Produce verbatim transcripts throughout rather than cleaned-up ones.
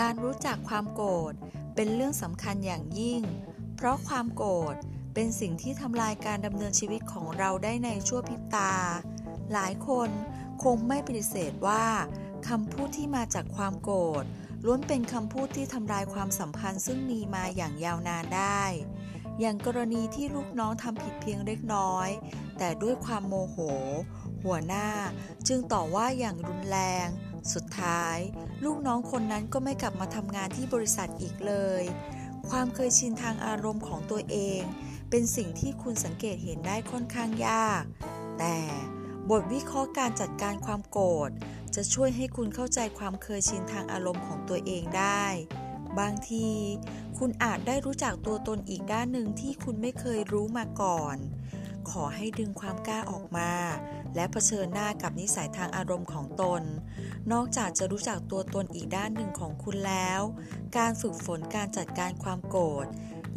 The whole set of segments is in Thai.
การรู้จักความโกรธเป็นเรื่องสำคัญอย่างยิ่งเพราะความโกรธเป็นสิ่งที่ทำลายการดำเนินชีวิตของเราได้ในชั่วพริบตาหลายคนคงไม่ปฏิเสธว่าคำพูดที่มาจากความโกรธล้วนเป็นคำพูดที่ทำลายความสัมพันธ์ซึ่งมีมาอย่างยาวนานได้อย่างกรณีที่ลูกน้องทำผิดเพียงเล็กน้อยแต่ด้วยความโมโหหัวหน้าจึงต่อว่าอย่างรุนแรงสุดท้ายลูกน้องคนนั้นก็ไม่กลับมาทำงานที่บริษัทอีกเลยความเคยชินทางอารมณ์ของตัวเองเป็นสิ่งที่คุณสังเกตเห็นได้ค่อนข้างยากแต่บทวิเคราะห์การจัดการความโกรธจะช่วยให้คุณเข้าใจความเคยชินทางอารมณ์ของตัวเองได้บางทีคุณอาจได้รู้จักตัวตนอีกด้านหนึ่งที่คุณไม่เคยรู้มาก่อนขอให้ดึงความกล้าออกมาและเผชิญหน้ากับนิสัยทางอารมณ์ของตนนอกจากจะรู้จักตัวตนอีกด้านหนึ่งของคุณแล้วการฝึกฝนการจัดการความโกรธ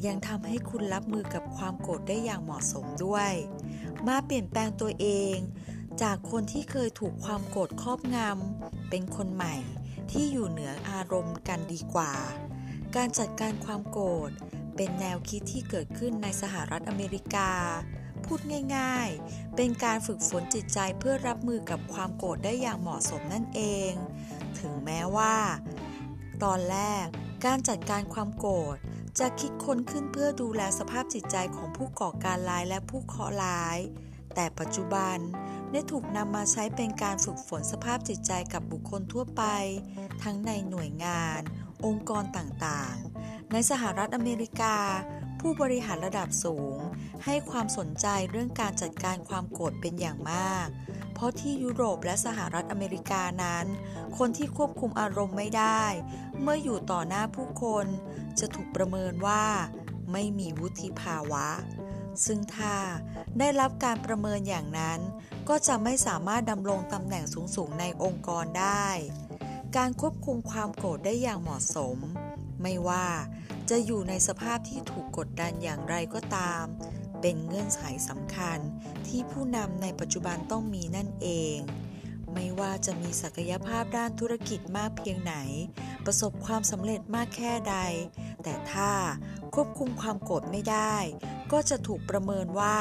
ยังทำให้คุณรับมือกับความโกรธได้อย่างเหมาะสมด้วยมาเปลี่ยนแปลงตัวเองจากคนที่เคยถูกความโกรธครอบงำเป็นคนใหม่ที่อยู่เหนืออารมณ์กันดีกว่าการจัดการความโกรธเป็นแนวคิดที่เกิดขึ้นในสหรัฐอเมริกาพูดง่ายๆเป็นการฝึกฝนจิตใจเพื่อรับมือกับความโกรธได้อย่างเหมาะสมนั่นเองถึงแม้ว่าตอนแรกการจัดการความโกรธจะคิดค้นขึ้นเพื่อดูแลสภาพจิตใจของผู้ก่อการร้ายและผู้เคราะห์ร้ายแต่ปัจจุบันได้ถูกนำมาใช้เป็นการฝึกฝนสภาพจิตใจกับบุคคลทั่วไปทั้งในหน่วยงานองค์กรต่างๆในสหรัฐอเมริกาผู้บริหารระดับสูงให้ความสนใจเรื่องการจัดการความโกรธเป็นอย่างมากเพราะที่ยุโรปและสหรัฐอเมริกานั้นคนที่ควบคุมอารมณ์ไม่ได้เมื่ออยู่ต่อหน้าผู้คนจะถูกประเมินว่าไม่มีวุฒิภาวะซึ่งถ้าได้รับการประเมินอย่างนั้นก็จะไม่สามารถดำรงตำแหน่งสูงๆในองค์กรได้การควบคุมความโกรธได้อย่างเหมาะสมไม่ว่าจะอยู่ในสภาพที่ถูกกดดันอย่างไรก็ตามเป็นเงื่อนไขสำคัญที่ผู้นำในปัจจุบันต้องมีนั่นเองไม่ว่าจะมีศักยภาพด้านธุรกิจมากเพียงไหนประสบความสำเร็จมากแค่ใดแต่ถ้าควบคุมความโกรธไม่ได้ก็จะถูกประเมินว่า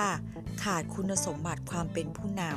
ขาดคุณสมบัติความเป็นผู้นำ